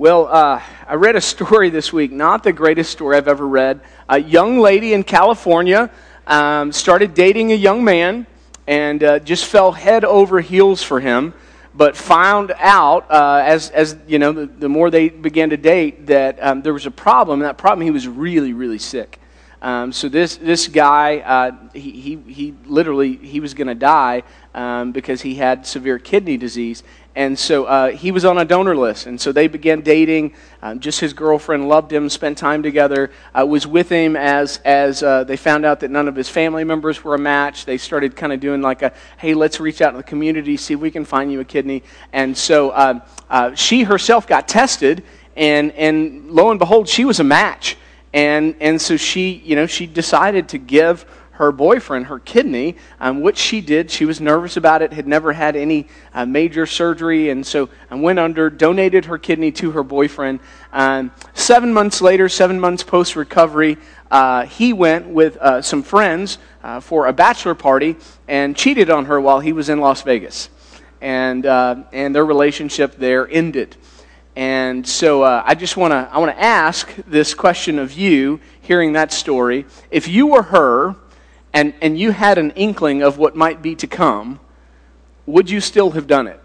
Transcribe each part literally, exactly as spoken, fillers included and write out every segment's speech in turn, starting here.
Well, uh, I read a story this week, not the greatest story I've ever read. A young lady in California um, started dating a young man and uh, just fell head over heels for him, but found out, uh, as, as you know, the, the more they began to date, that um, there was a problem, and that problem, he was really, really sick. Um, so this this guy, uh, he, he he literally, he was going to die um, because he had severe kidney disease. And so uh, he was on a donor list. And so they began dating. Um, just his girlfriend loved him, spent time together, uh, was with him as as uh, they found out that none of his family members were a match. They started kind of doing like a, hey, let's reach out to the community, see if we can find you a kidney. And so uh, uh, she herself got tested, and and lo and behold, she was a match. And and so she, you know, she decided to give her boyfriend her kidney, um, which she did. She was nervous about it, had never had any uh, major surgery, and so um, went under, donated her kidney to her boyfriend. Um, seven months later, seven months post-recovery, uh, he went with uh, some friends uh, for a bachelor party and cheated on her while he was in Las Vegas. And uh, and their relationship there ended. And so uh, I just want to I want to ask this question of you, hearing that story. If you were her and, and you had an inkling of what might be to come, would you still have done it?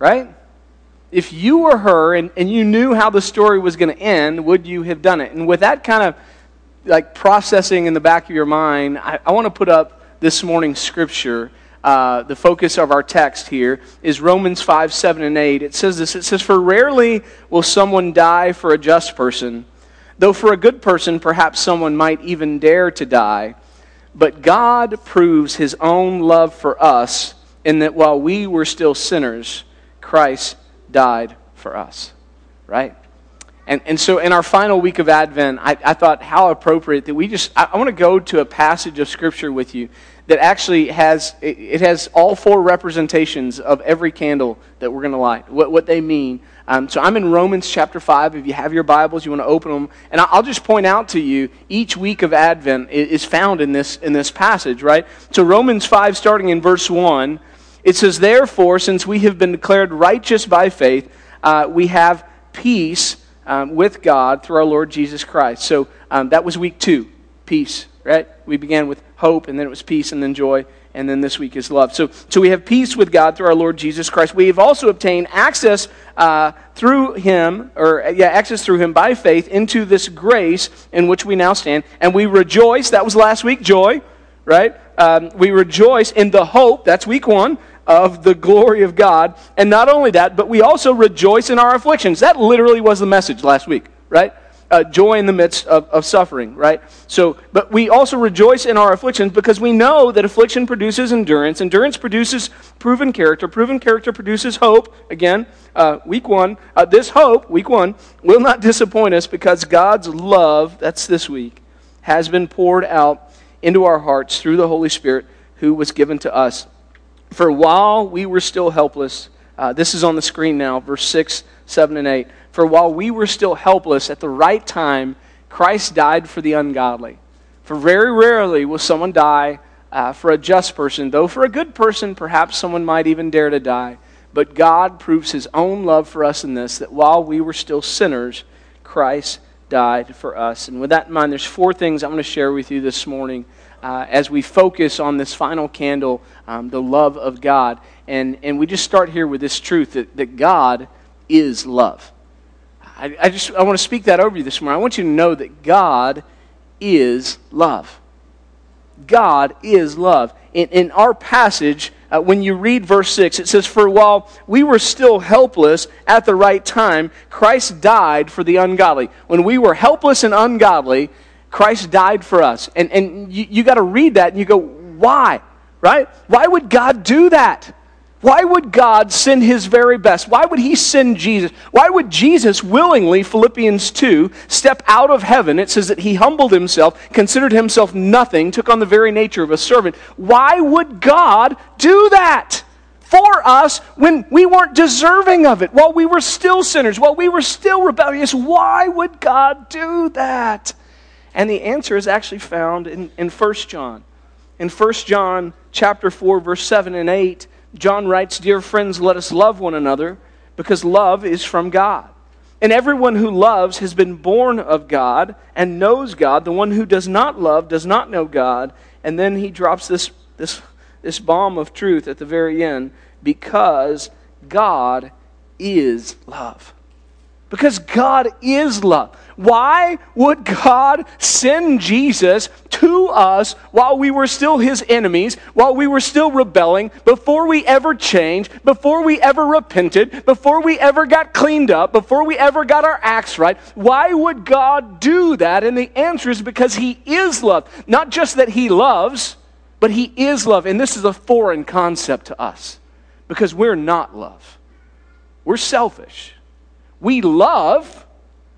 Right? If you were her and, and you knew how the story was going to end, would you have done it? And with that kind of like processing in the back of your mind, I, I want to put up this morning's scripture. Uh, the focus of our text here is Romans five, seven, and eight. It says this, it says, "For rarely will someone die for a just person, though for a good person perhaps someone might even dare to die. But God proves his own love for us in that while we were still sinners, Christ died for us." Right? And and so in our final week of Advent, I, I thought how appropriate that we just, I, I want to go to a passage of Scripture with you that actually has, it has all four representations of every candle that we're going to light, what what they mean. Um, so I'm in Romans chapter five. If you have your Bibles, you want to open them. And I'll just point out to you, each week of Advent is found in this in this passage, right? So Romans five, starting in verse one, it says, "Therefore, since we have been declared righteous by faith, uh, we have peace um, with God through our Lord Jesus Christ." So um, that was week two, peace, right? We began with hope, and then it was peace, and then joy, and then this week is love. So so we have peace with God through our Lord Jesus Christ. We have also obtained access uh, through him, or yeah, access through him by faith into this grace in which we now stand. And we rejoice, that was last week, joy, right? Um, we rejoice in the hope, that's week one, of the glory of God. And not only that, but we also rejoice in our afflictions. That literally was the message last week, right? Uh, joy in the midst of, of suffering, right? So, but we also rejoice in our afflictions because we know that affliction produces endurance. Endurance produces proven character. Proven character produces hope. Again, uh, week one. Uh, this hope, week one, will not disappoint us because God's love, that's this week, has been poured out into our hearts through the Holy Spirit who was given to us. For while we were still helpless, uh, this is on the screen now, verse six, seven, and eight. "For while we were still helpless, at the right time, Christ died for the ungodly. For very rarely will someone die uh, for a just person, though for a good person, perhaps someone might even dare to die. But God proves his own love for us in this, that while we were still sinners, Christ died for us." And with that in mind, there's four things I'm going to share with you this morning uh, as we focus on this final candle, um, the love of God. And, and we just start here with this truth that, that God is love. I, I just I want to speak that over you this morning. I want you to know that God is love. God is love. In, in our passage, uh, when you read verse six, it says, "For while we were still helpless, at the right time, Christ died for the ungodly." When we were helpless and ungodly, Christ died for us. And and you, you got to read that and you go, why? Right? Why would God do that? Why would God send his very best? Why would he send Jesus? Why would Jesus willingly, Philippians two, step out of heaven? It says that he humbled himself, considered himself nothing, took on the very nature of a servant. Why would God do that for us when we weren't deserving of it, while we were still sinners, while we were still rebellious? Why would God do that? And the answer is actually found in, in First John. In First John chapter four, verse seven and eight, John writes, "Dear friends, let us love one another because love is from God. And everyone who loves has been born of God and knows God. The one who does not love does not know God. And then he drops this, this, this bomb of truth at the very end, because God is love. Because God is love. Why would God send Jesus to us while we were still his enemies, while we were still rebelling, before we ever changed, before we ever repented, before we ever got cleaned up, before we ever got our acts right? Why would God do that? And the answer is because he is love. Not just that he loves, but he is love. And this is a foreign concept to us, because we're not love. We're selfish. We love,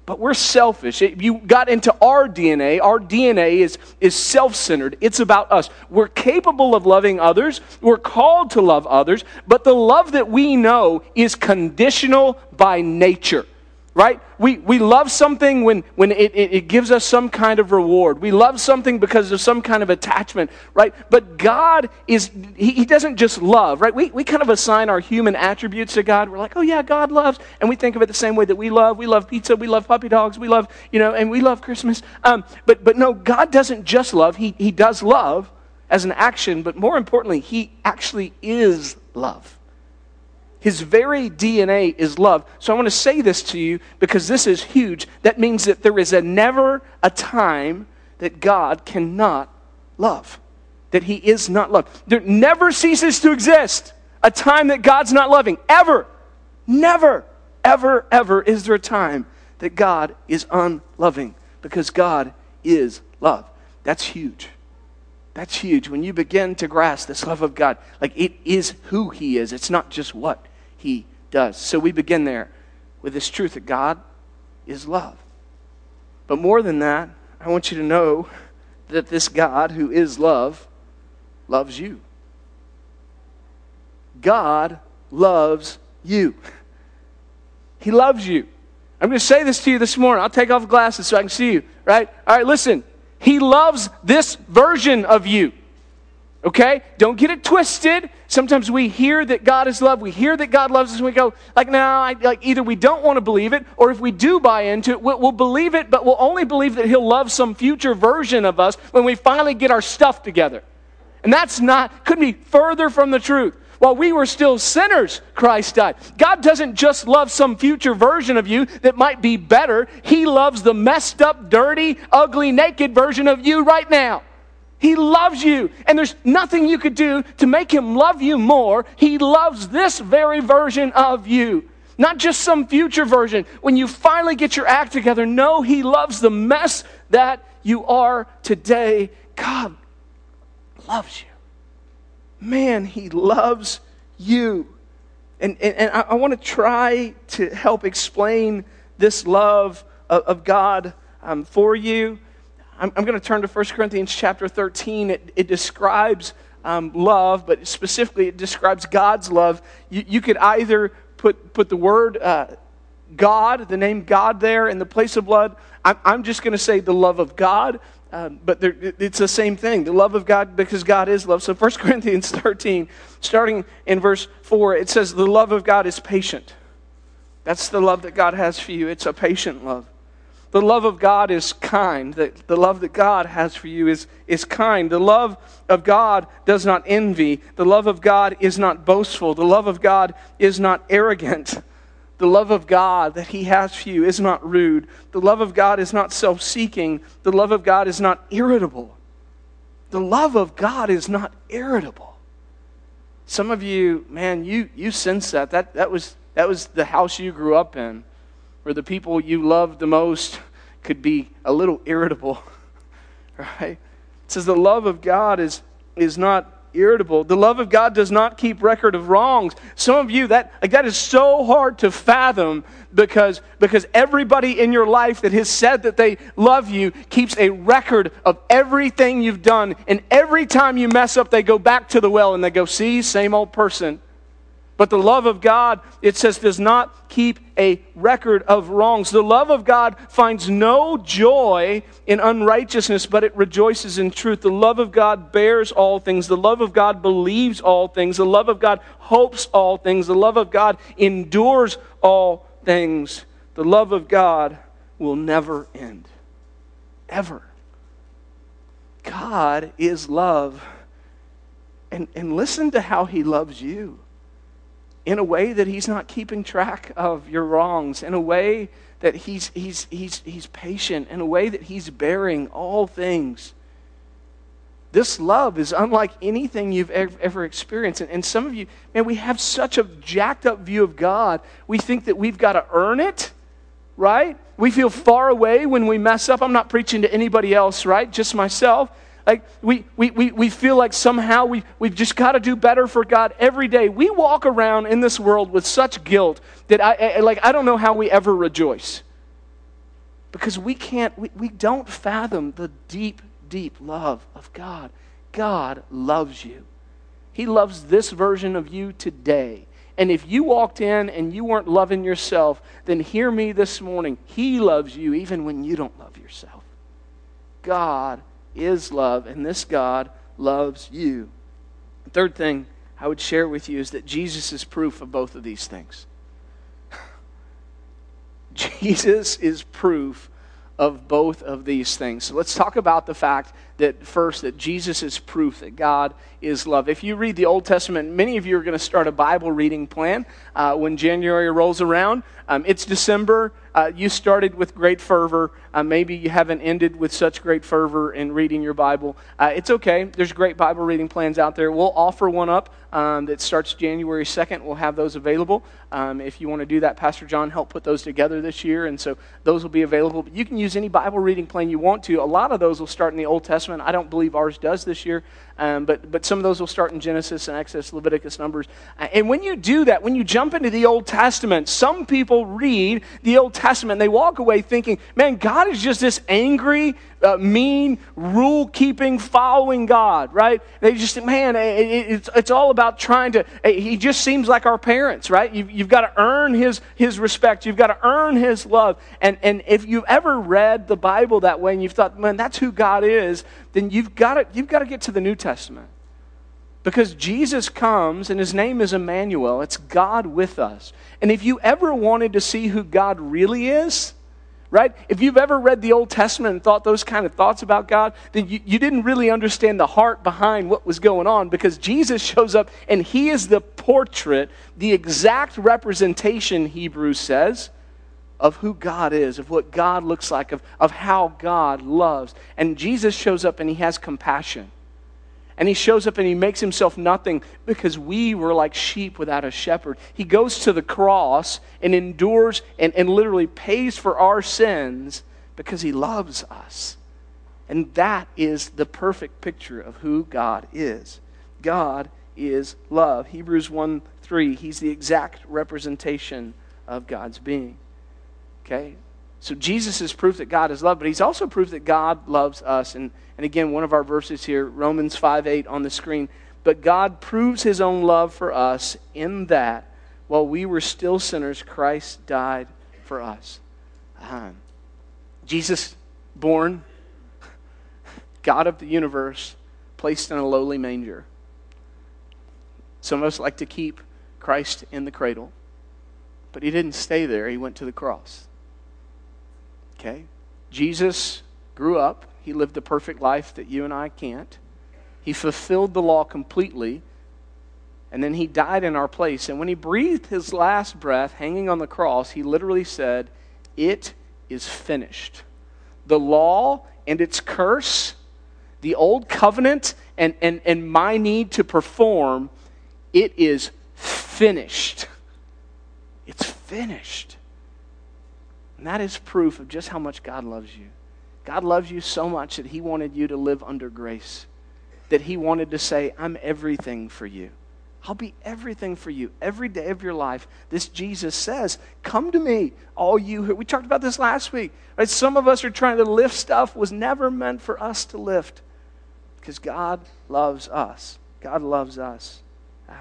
but we're selfish. It, you got into our D N A. Our D N A is, is self-centered. It's about us. We're capable of loving others. We're called to love others. But the love that we know is conditional by nature, right? We we love something when, when it, it, it gives us some kind of reward. We love something because of some kind of attachment, right? But God is, he, he doesn't just love, right? We, we kind of assign our human attributes to God. We're like, oh yeah, God loves. And we think of it the same way that we love. We love pizza. We love puppy dogs. We love, you know, and we love Christmas. Um, but but no, God doesn't just love. He, he does love as an action, but more importantly, he actually is love. His very D N A is love. So I want to say this to you because this is huge. That means that there is a never a time that God cannot love, that he is not love. There never ceases to exist a time that God's not loving, ever. Never, ever, ever is there a time that God is unloving, because God is love. That's huge. That's huge. When you begin to grasp this love of God, like it is who he is. It's not just what he does. So we begin there with this truth that God is love. But more than that, I want you to know that this God who is love loves you. God loves you. He loves you. I'm going to say this to you this morning. I'll take off glasses so I can see you, right? All right, listen. He loves this version of you, okay? Don't get it twisted. Sometimes we hear that God is love. We hear that God loves us, and we go, like, no, I, like either we don't want to believe it, or if we do buy into it, we'll, we'll believe it, but we'll only believe that he'll love some future version of us when we finally get our stuff together. And that's not, couldn't be further from the truth. While we were still sinners, Christ died. God doesn't just love some future version of you that might be better. He loves the messed up, dirty, ugly, naked version of you right now. He loves you. And there's nothing you could do to make him love you more. He loves this very version of you. Not just some future version. When you finally get your act together, no, he loves the mess that you are today. God loves you. Man, he loves you. And and, and I, I want to try to help explain this love of, of God um, for you. I'm, I'm going to turn to First Corinthians chapter thirteen. It, it describes um, love, but specifically it describes God's love. You, you could either put, put the word uh, God, the name God there, in the place of love. I'm, I'm just going to say the love of God. Um, but there, it's the same thing, the love of God, because God is love. So First Corinthians thirteen, starting in verse four, it says, the love of God is patient. That's the love that God has for you. It's a patient love. The love of God is kind. The, the love that God has for you is, is kind. The love of God does not envy. The love of God is not boastful. The love of God is not arrogant. The love of God that he has for you is not rude. The love of God is not self-seeking. The love of God is not irritable. The love of God is not irritable. Some of you, man, you you sense that. That that was that was the house you grew up in, where the people you loved the most could be a little irritable, right? It says the love of God is is not irritable. The love of God does not keep record of wrongs. Some of you, that like that is so hard to fathom because, because everybody in your life that has said that they love you keeps a record of everything you've done. And every time you mess up, they go back to the well and they go, see, same old person. But the love of God, it says, does not keep a record of wrongs. The love of God finds no joy in unrighteousness, but it rejoices in truth. The love of God bears all things. The love of God believes all things. The love of God hopes all things. The love of God endures all things. The love of God will never end. Ever. God is love. And, and listen to how he loves you. In a way that he's not keeping track of your wrongs. In a way that he's, he's, he's, he's patient. In a way that he's bearing all things. This love is unlike anything you've ever, ever experienced. And, and some of you, man, we have such a jacked up view of God. We think that we've got to earn it, right? We feel far away when we mess up. I'm not preaching to anybody else, right? Just myself. Like we we we we feel like somehow we we've just got to do better for God every day. We walk around in this world with such guilt that I, I like I don't know how we ever rejoice. Because we can't we, we don't fathom the deep, deep love of God. God loves you. He loves this version of you today. And if you walked in and you weren't loving yourself, then hear me this morning. He loves you even when you don't love yourself. God is love, and this God loves you. The third thing I would share with you is that Jesus is proof of both of these things. Jesus is proof of both of these things. So let's talk about the fact that first, that Jesus is proof that God is love. If you read the Old Testament, many of you are going to start a Bible reading plan uh, when January rolls around. Um, it's December. Uh, you started with great fervor. Uh, maybe you haven't ended with such great fervor in reading your Bible. Uh, it's okay. There's great Bible reading plans out there. We'll offer one up um, that starts January second. We'll have those available. Um, if you want to do that, Pastor John helped put those together this year, and so those will be available. But you can use any Bible reading plan you want to. A lot of those will start in the Old Testament. I don't believe ours does this year, um, but, but some of those will start in Genesis and Exodus, Leviticus, Numbers. Uh, and when you do that, when you jump into the Old Testament, some people read the Old Testament Testament, and they walk away thinking, man, God is just this angry, uh, mean, rule-keeping, following God, right? They just think, man, it, it, it's, it's all about trying to, it, he just seems like our parents, right? You've, you've got to earn his, his respect. You've got to earn his love. And, and if you've ever read the Bible that way and you've thought, man, that's who God is, then you've got to, you've got to get to the New Testament. Because Jesus comes, and his name is Emmanuel. It's God with us. And if you ever wanted to see who God really is, right? If you've ever read the Old Testament and thought those kind of thoughts about God, then you, you didn't really understand the heart behind what was going on, because Jesus shows up, and he is the portrait, the exact representation, Hebrews says, of who God is, of what God looks like, of, of how God loves. And Jesus shows up, and he has compassion. And he shows up and he makes himself nothing, because we were like sheep without a shepherd. He goes to the cross and endures and, and literally pays for our sins because he loves us. And that is the perfect picture of who God is. God is love. Hebrews one three, he's the exact representation of God's being. Okay? So Jesus is proof that God is love, but he's also proof that God loves us. And, and again, one of our verses here, Romans five eight on the screen. But God proves his own love for us in that while we were still sinners, Christ died for us. Um, Jesus, born, God of the universe, placed in a lowly manger. Some of us like to keep Christ in the cradle, but he didn't stay there. He went to the cross. Okay, Jesus grew up. He lived the perfect life that you and I can't. He fulfilled the law completely. And then he died in our place. And when he breathed his last breath, hanging on the cross, he literally said, "It is finished." The law and its curse, the old covenant, and, and, and my need to perform, it is finished. It's finished. And that is proof of just how much God loves you. God loves you so much that he wanted you to live under grace. That he wanted to say, I'm everything for you. I'll be everything for you every day of your life. This Jesus says, come to me, all you who... We talked about this last week. Right? Some of us are trying to lift stuff was never meant for us to lift. Because God loves us. God loves us. Uh,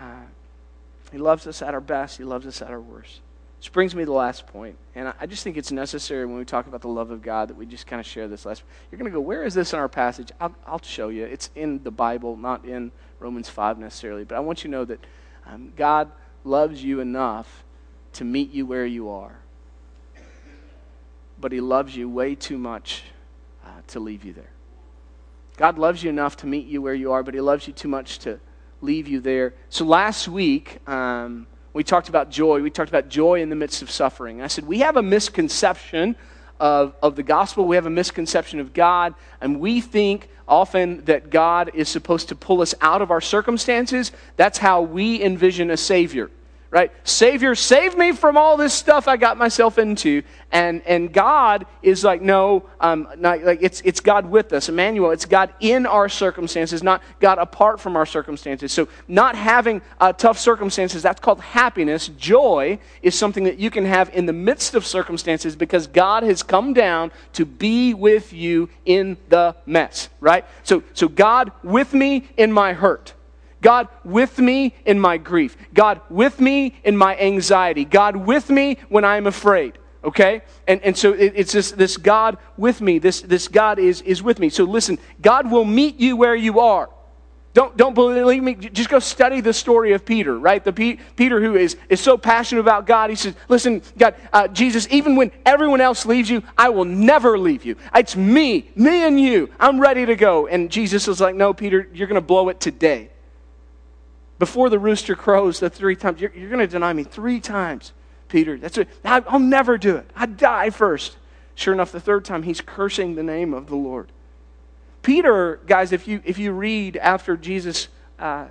He loves us at our best. He loves us at our worst. Which brings me to the last point, and I just think it's necessary when we talk about the love of God that we just kind of share this last. You're going to go, where is this in our passage? I'll, I'll show you. It's in the Bible, not in Romans five necessarily, but I want you to know that um, God loves you enough to meet you where you are, but he loves you way too much uh, to leave you there. God loves you enough to meet you where you are, but he loves you too much to leave you there. So last week, um, we talked about joy. We talked about joy in the midst of suffering. And I said, we have a misconception of, of the gospel. We have a misconception of God. And we think often that God is supposed to pull us out of our circumstances. That's how we envision a Savior, right? Savior, save me from all this stuff I got myself into. And and God is like, no, um, not, like it's it's God with us. Emmanuel, it's God in our circumstances, not God apart from our circumstances. So not having uh, tough circumstances, that's called happiness. Joy is something that you can have in the midst of circumstances because God has come down to be with you in the mess, right? So so God with me in my hurt. God with me in my grief. God with me in my anxiety. God with me when I'm afraid, okay? And and so it, it's this, this God with me. This this God is, is with me. So listen, God will meet you where you are. Don't don't believe me. Just go study the story of Peter, right? The P- Peter who is, is so passionate about God. He says, listen, God, uh, Jesus, even when everyone else leaves you, I will never leave you. It's me, me and you. I'm ready to go. And Jesus was like, no, Peter, you're going to blow it today. Before the rooster crows the three times, you're, you're going to deny me three times, Peter. That's it. I'll never do it. I'd die first. Sure enough, the third time, he's cursing the name of the Lord. Peter, guys, if you if you read after Jesus uh,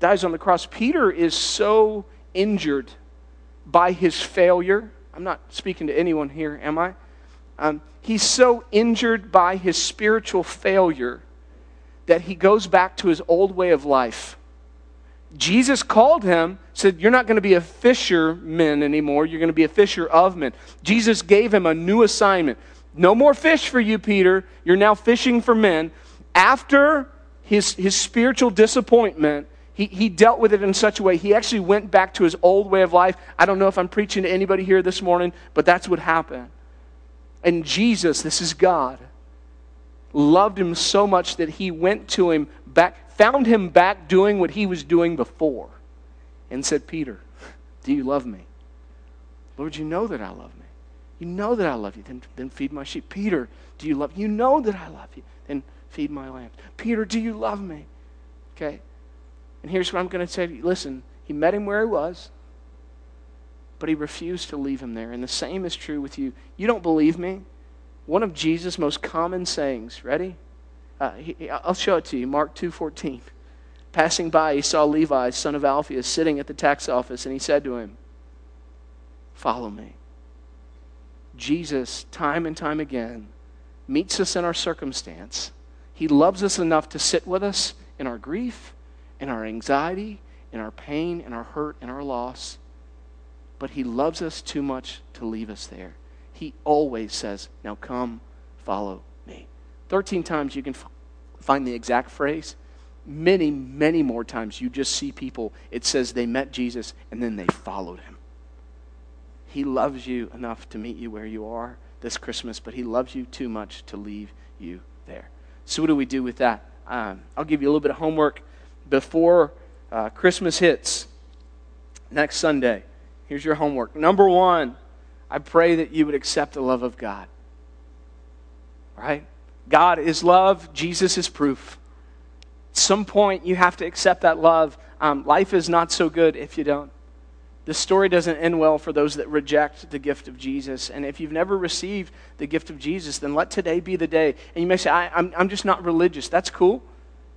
dies on the cross, Peter is so injured by his failure. I'm not speaking to anyone here, am I? Um, he's so injured by his spiritual failure that he goes back to his old way of life. Jesus called him, said, you're not going to be a fisherman anymore. You're going to be a fisher of men. Jesus gave him a new assignment. No more fish for you, Peter. You're now fishing for men. After his, his spiritual disappointment, he, he dealt with it in such a way, he actually went back to his old way of life. I don't know if I'm preaching to anybody here this morning, but that's what happened. And Jesus, this is God, loved him so much that he went to him back, found him back doing what he was doing before and said, Peter, do you love me? Lord, you know that I love me. You know that I love you. Then, then feed my sheep. Peter, do you love me? You know that I love you. Then feed my lambs. Peter, do you love me? Okay. And here's what I'm going to say to you. Listen, he met him where he was, but he refused to leave him there. And the same is true with you. You don't believe me? One of Jesus' most common sayings, ready? Uh, he, I'll show it to you, Mark two fourteen. Passing by, he saw Levi, son of Alphaeus, sitting at the tax office, and he said to him, follow me. Jesus, time and time again, meets us in our circumstance. He loves us enough to sit with us in our grief, in our anxiety, in our pain, in our hurt, in our loss. But he loves us too much to leave us there. He always says, now come, follow me. thirteen times you can find the exact phrase. Many, many more times you just see people, it says they met Jesus and then they followed him. He loves you enough to meet you where you are this Christmas, but he loves you too much to leave you there. So what do we do with that? Um, I'll give you a little bit of homework before uh, Christmas hits next Sunday. Here's your homework. Number one, I pray that you would accept the love of God. All right? God is love. Jesus is proof. At some point, you have to accept that love. Um, life is not so good if you don't. The story doesn't end well for those that reject the gift of Jesus. And if you've never received the gift of Jesus, then let today be the day. And you may say, I, I'm, I'm just not religious. That's cool.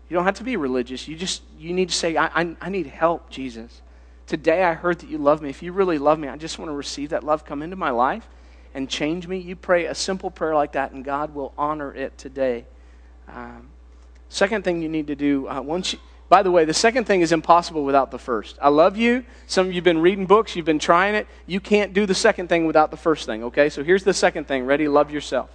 You don't have to be religious. You just you need to say, I, I, I need help, Jesus. Today I heard that you love me. If you really love me, I just want to receive that love. Come into my life and change me. You pray a simple prayer like that, and God will honor it today. Um, second thing you need to do, uh, once you, by the way, the second thing is impossible without the first. I love you. Some of you have been reading books. You've been trying it. You can't do the second thing without the first thing, okay? So here's the second thing. Ready? Love yourself.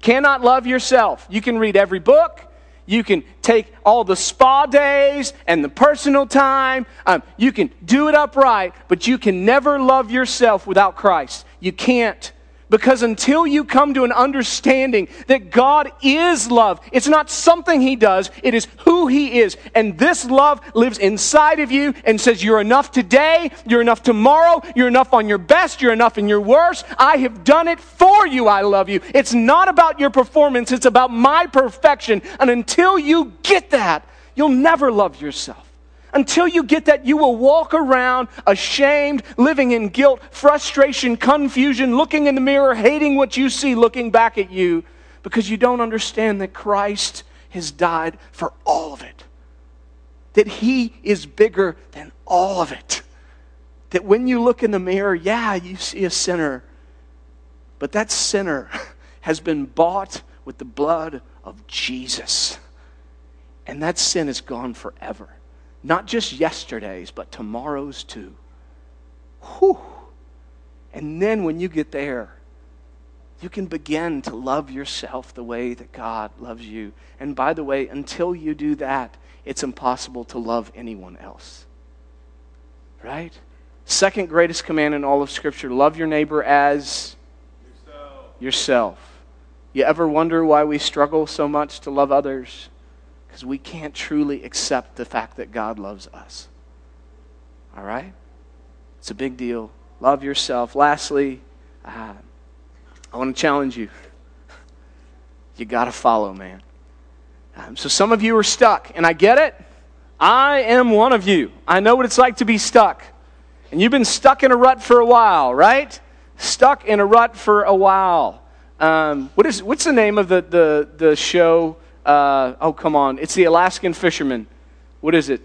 Cannot love yourself. You can read every book. You can take all the spa days and the personal time. Um, you can do it upright, but you can never love yourself without Christ. You can't. Because until you come to an understanding that God is love, it's not something He does, it is who He is. And this love lives inside of you and says, you're enough today, you're enough tomorrow, you're enough on your best, you're enough in your worst. I have done it for you, I love you. It's not about your performance, it's about my perfection. And until you get that, you'll never love yourself. Until you get that, you will walk around ashamed, living in guilt, frustration, confusion, looking in the mirror, hating what you see, looking back at you, because you don't understand that Christ has died for all of it. That He is bigger than all of it. That when you look in the mirror, yeah, you see a sinner, but that sinner has been bought with the blood of Jesus. And that sin is gone forever. Not just yesterday's, but tomorrow's too. Whew. And then when you get there, you can begin to love yourself the way that God loves you. And by the way, until you do that, it's impossible to love anyone else. Right? Second greatest command in all of Scripture, love your neighbor as yourself. yourself. You ever wonder why we struggle so much to love others? Because we can't truly accept the fact that God loves us. All right? It's a big deal. Love yourself. Lastly, uh, I want to challenge you. You got to follow, man. Um, so some of you are stuck, and I get it. I am one of you. I know what it's like to be stuck. And you've been stuck in a rut for a while, right? Stuck in a rut for a while. Um, what is, what's the name of the, the, the show? Uh, oh, come on. It's the Alaskan Fisherman. What is it?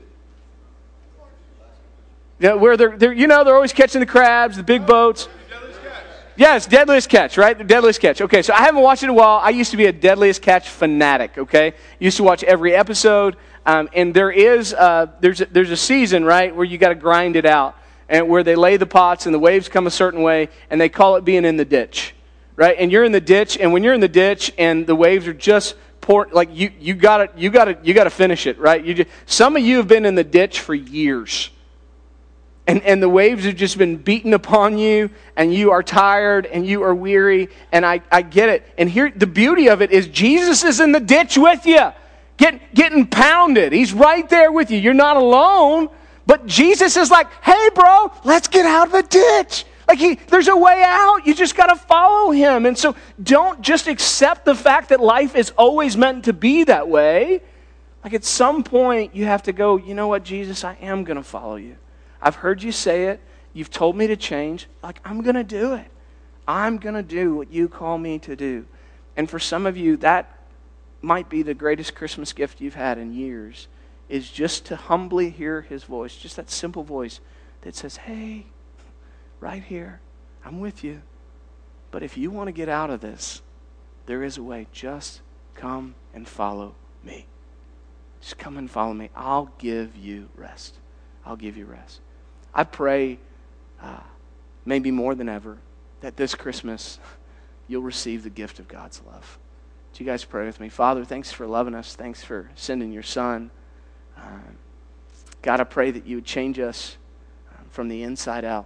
Yeah, where they're, they're, you know, they're always catching the crabs, the big boats. Deadliest Catch. Yes, Deadliest Catch, right? The Deadliest Catch. Okay, so I haven't watched it in a while. I used to be a Deadliest Catch fanatic, okay? Used to watch every episode. Um, and there is, uh, there's, a, there's a season, right, where you got to grind it out, and where they lay the pots and the waves come a certain way, and they call it being in the ditch, right? And you're in the ditch, and when you're in the ditch and the waves are just like you, you got it. You got it. You got to finish it, right? You just, some of you have been in the ditch for years, and and the waves have just been beaten upon you, and you are tired, and you are weary, and I, I get it. And here, the beauty of it is, Jesus is in the ditch with you, get getting pounded. He's right there with you. You're not alone. But Jesus is like, hey, bro, let's get out of the ditch. Like, he, there's a way out. You just got to follow Him. And so don't just accept the fact that life is always meant to be that way. Like, at some point, you have to go, you know what, Jesus, I am going to follow you. I've heard you say it. You've told me to change. Like, I'm going to do it. I'm going to do what you call me to do. And for some of you, that might be the greatest Christmas gift you've had in years, is just to humbly hear His voice, just that simple voice that says, hey, right here, I'm with you. But if you want to get out of this, there is a way. Just come and follow me. Just come and follow me. I'll give you rest. I'll give you rest. I pray, uh, maybe more than ever, that this Christmas you'll receive the gift of God's love. Do you guys pray with me? Father, thanks for loving us. Thanks for sending your Son. Um, God, I pray that you would change us um, from the inside out,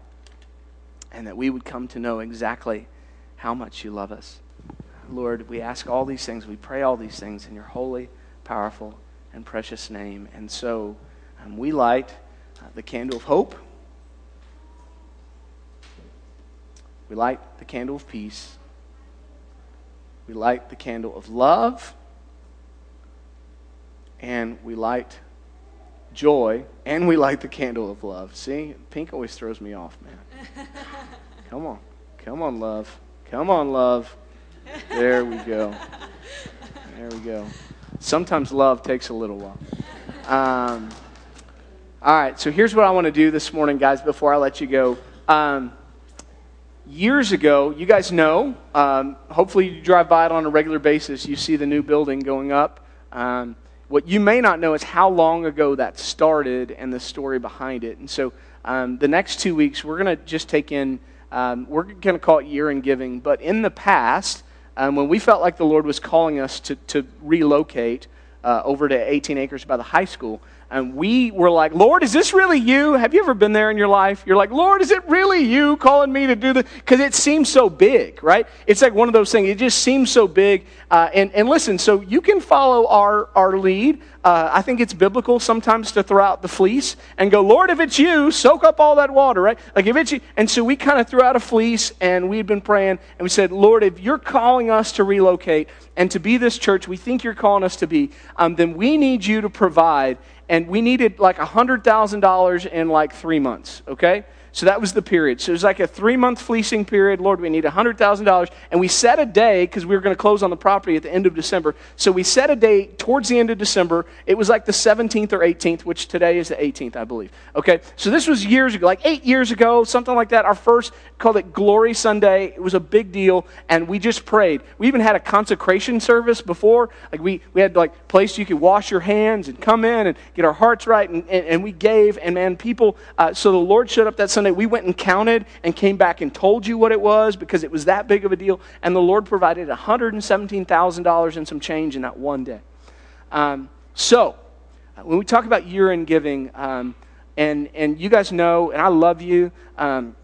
and that we would come to know exactly how much you love us. Lord, we ask all these things, we pray all these things in your holy, powerful, and precious name. And so um, we light uh, the candle of hope. We light the candle of peace. We light the candle of love. And we light joy, and we light the candle of love. See, pink always throws me off, man. Come on. Come on, love. Come on, love. There we go. There we go. Sometimes love takes a little while. Um, all right, so here's what I want to do this morning, guys, before I let you go. Um, years ago, you guys know, um, hopefully you drive by it on a regular basis. You see the new building going up. Um What you may not know is how long ago that started and the story behind it. And so um, the next two weeks, we're going to just take in, um, we're going to call it year in giving. But in the past, um, when we felt like the Lord was calling us to, to relocate, uh, over to eighteen acres by the high school. And we were like, Lord, is this really you? Have you ever been there in your life? You're like, Lord, is it really you calling me to do this? Because it seems so big, right? It's like one of those things. It just seems so big. Uh, and, and listen, so you can follow our, our lead. Uh, I think it's biblical sometimes to throw out the fleece and go, Lord, if it's you, soak up all that water, right? Like if it's you. And so we kind of threw out a fleece and we'd been praying and we said, Lord, if you're calling us to relocate and to be this church we think you're calling us to be, um, then we need you to provide. And we needed like one hundred thousand dollars in like three months, okay? So that was the period. So it was like a three-month fleecing period. Lord, we need one hundred thousand dollars. And we set a day, because we were going to close on the property at the end of December. So we set a day towards the end of December. It was like the seventeenth or eighteenth, which today is the eighteenth, I believe. Okay, so this was years ago, like eight years ago, something like that. Our first, called it Glory Sunday. It was a big deal, and we just prayed. We even had a consecration service before. Like we, we had like a place you could wash your hands and come in and get our hearts right, and, and, and we gave, and man, people, uh, so the Lord showed up that Sunday. We went and counted and came back and told you what it was because it was that big of a deal. And the Lord provided one hundred seventeen thousand dollars and some change in that one day. Um, so when we talk about year-end giving, um, and, and you guys know, and I love you, um,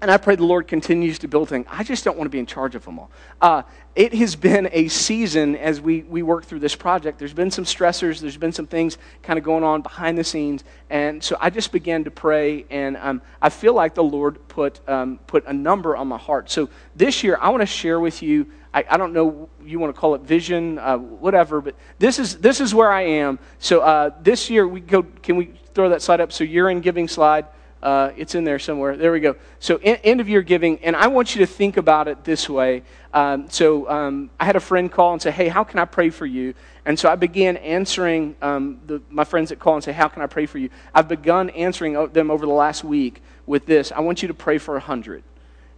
and I pray the Lord continues to build things. I just don't want to be in charge of them all. Uh, it has been a season as we, we work through this project. There's been some stressors. There's been some things kind of going on behind the scenes. And so I just began to pray, and um, I feel like the Lord put um, put a number on my heart. So this year, I want to share with you, I, I don't know, you want to call it vision, uh, whatever, but this is this is where I am. So uh, this year, we go. Can we throw that slide up? So year-end giving slide. Uh, it's in there somewhere. There we go. So in, end of year giving, and I want you to think about it this way. Um, so um, I had a friend call and say, hey, how can I pray for you? And so I began answering um, the, my friends that call and say, how can I pray for you? I've begun answering them over the last week with this. I want you to pray for one hundred.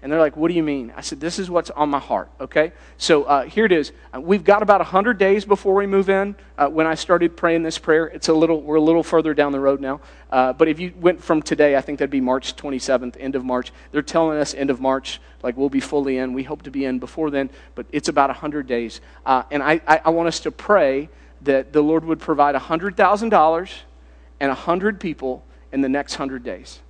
And they're like, what do you mean? I said, this is what's on my heart, okay? So uh, here it is. We've got about one hundred days before we move in. Uh, when I started praying this prayer, it's a little, we're a little further down the road now. Uh, but if you went from today, I think that'd be March twenty-seventh, end of March. They're telling us end of March, like we'll be fully in. We hope to be in before then, but it's about one hundred days. Uh, and I, I, I want us to pray that the Lord would provide one hundred thousand dollars and one hundred people in the next one hundred days.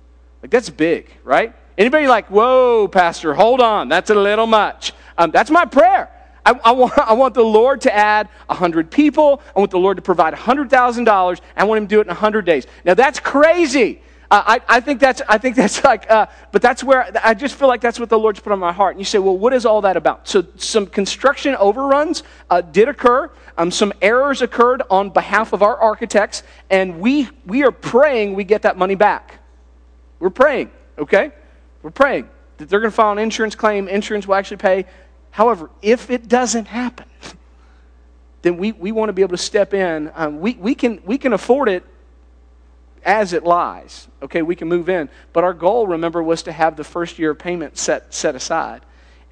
Like that's big, right? Anybody like, whoa, Pastor, hold on. That's a little much. Um, that's my prayer. I, I, want, I want the Lord to add one hundred people. I want the Lord to provide one hundred thousand dollars. I want him to do it in one hundred days. Now, that's crazy. Uh, I, I think that's I think that's like, uh, but that's where, I just feel like that's what the Lord's put on my heart. And you say, well, what is all that about? So some construction overruns uh, did occur. Um, some errors occurred on behalf of our architects. And we we are praying we get that money back. We're praying, okay? We're praying that they're going to file an insurance claim. Insurance will actually pay. However, if it doesn't happen, then we, we want to be able to step in. Um, we, we can we can afford it as it lies. Okay, we can move in. But our goal, remember, was to have the first year of payment set set aside.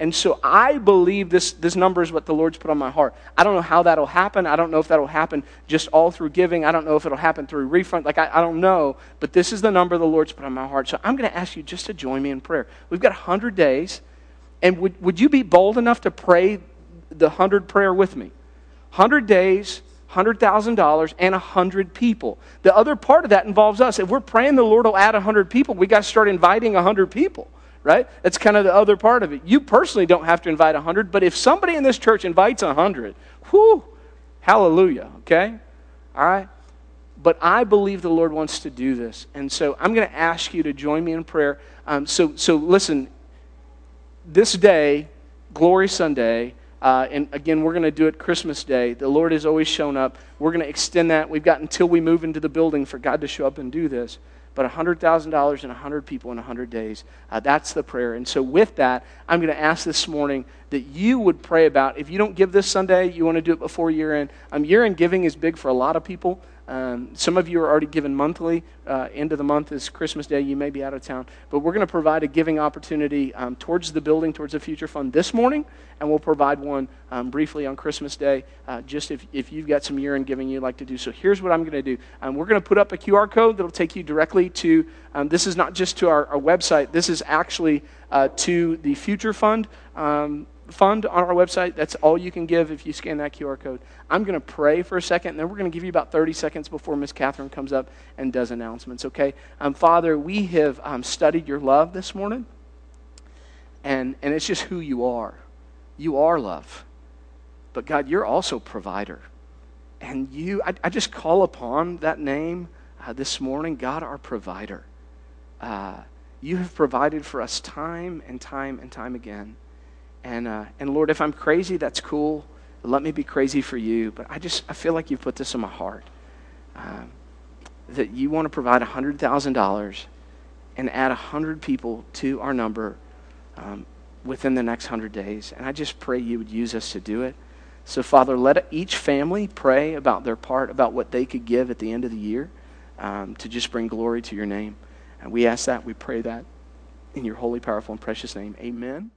And so I believe this, this number is what the Lord's put on my heart. I don't know how that'll happen. I don't know if that'll happen just all through giving. I don't know if it'll happen through refund. Like, I, I don't know. But this is the number the Lord's put on my heart. So I'm going to ask you just to join me in prayer. We've got one hundred days. And would, would you be bold enough to pray the one hundred prayer with me? one hundred days, one hundred thousand dollars, and one hundred people. The other part of that involves us. If we're praying the Lord will add one hundred people, we got to start inviting one hundred people. Right? That's kind of the other part of it. You personally don't have to invite one hundred, but if somebody in this church invites one hundred, whew, hallelujah, okay? All right? But I believe the Lord wants to do this. And so I'm going to ask you to join me in prayer. Um, so, so listen, this day, Glory Sunday, uh, and again, we're going to do it Christmas Day. The Lord has always shown up. We're going to extend that. We've got until we move into the building for God to show up and do this. But one hundred thousand dollars and one hundred people in one hundred days, uh, that's the prayer. And so with that, I'm going to ask this morning that you would pray about, if you don't give this Sunday, you want to do it before year end. Um, year end giving is big for a lot of people. Um, some of you are already giving monthly. Uh, end of the month is Christmas Day. You may be out of town. But we're going to provide a giving opportunity um, towards the building, towards the Future Fund this morning. And we'll provide one um, briefly on Christmas Day, uh, just if, if you've got some year-end giving you'd like to do. So here's what I'm going to do. Um, we're going to put up a Q R code that will take you directly to, um, this is not just to our, our website. This is actually uh, to the Future Fund um, fund on our website. That's all you can give if you scan that Q R code. I'm going to pray for a second, and then we're going to give you about thirty seconds before Miss Catherine comes up and does announcements, okay? Um, Father, we have um, studied your love this morning, and, and it's just who you are. You are love. But God, you're also provider. And you, I, I just call upon that name uh, this morning, God, our provider. Uh, you have provided for us time and time and time again. And uh, and Lord, if I'm crazy, that's cool. Let me be crazy for you. But I just, I feel like you've put this in my heart. Um, that you want to provide one hundred thousand dollars and add one hundred people to our number um, within the next one hundred days. And I just pray you would use us to do it. So, Father, let each family pray about their part, about what they could give at the end of the year um, to just bring glory to your name. And we ask that, we pray that in your holy, powerful, and precious name. Amen.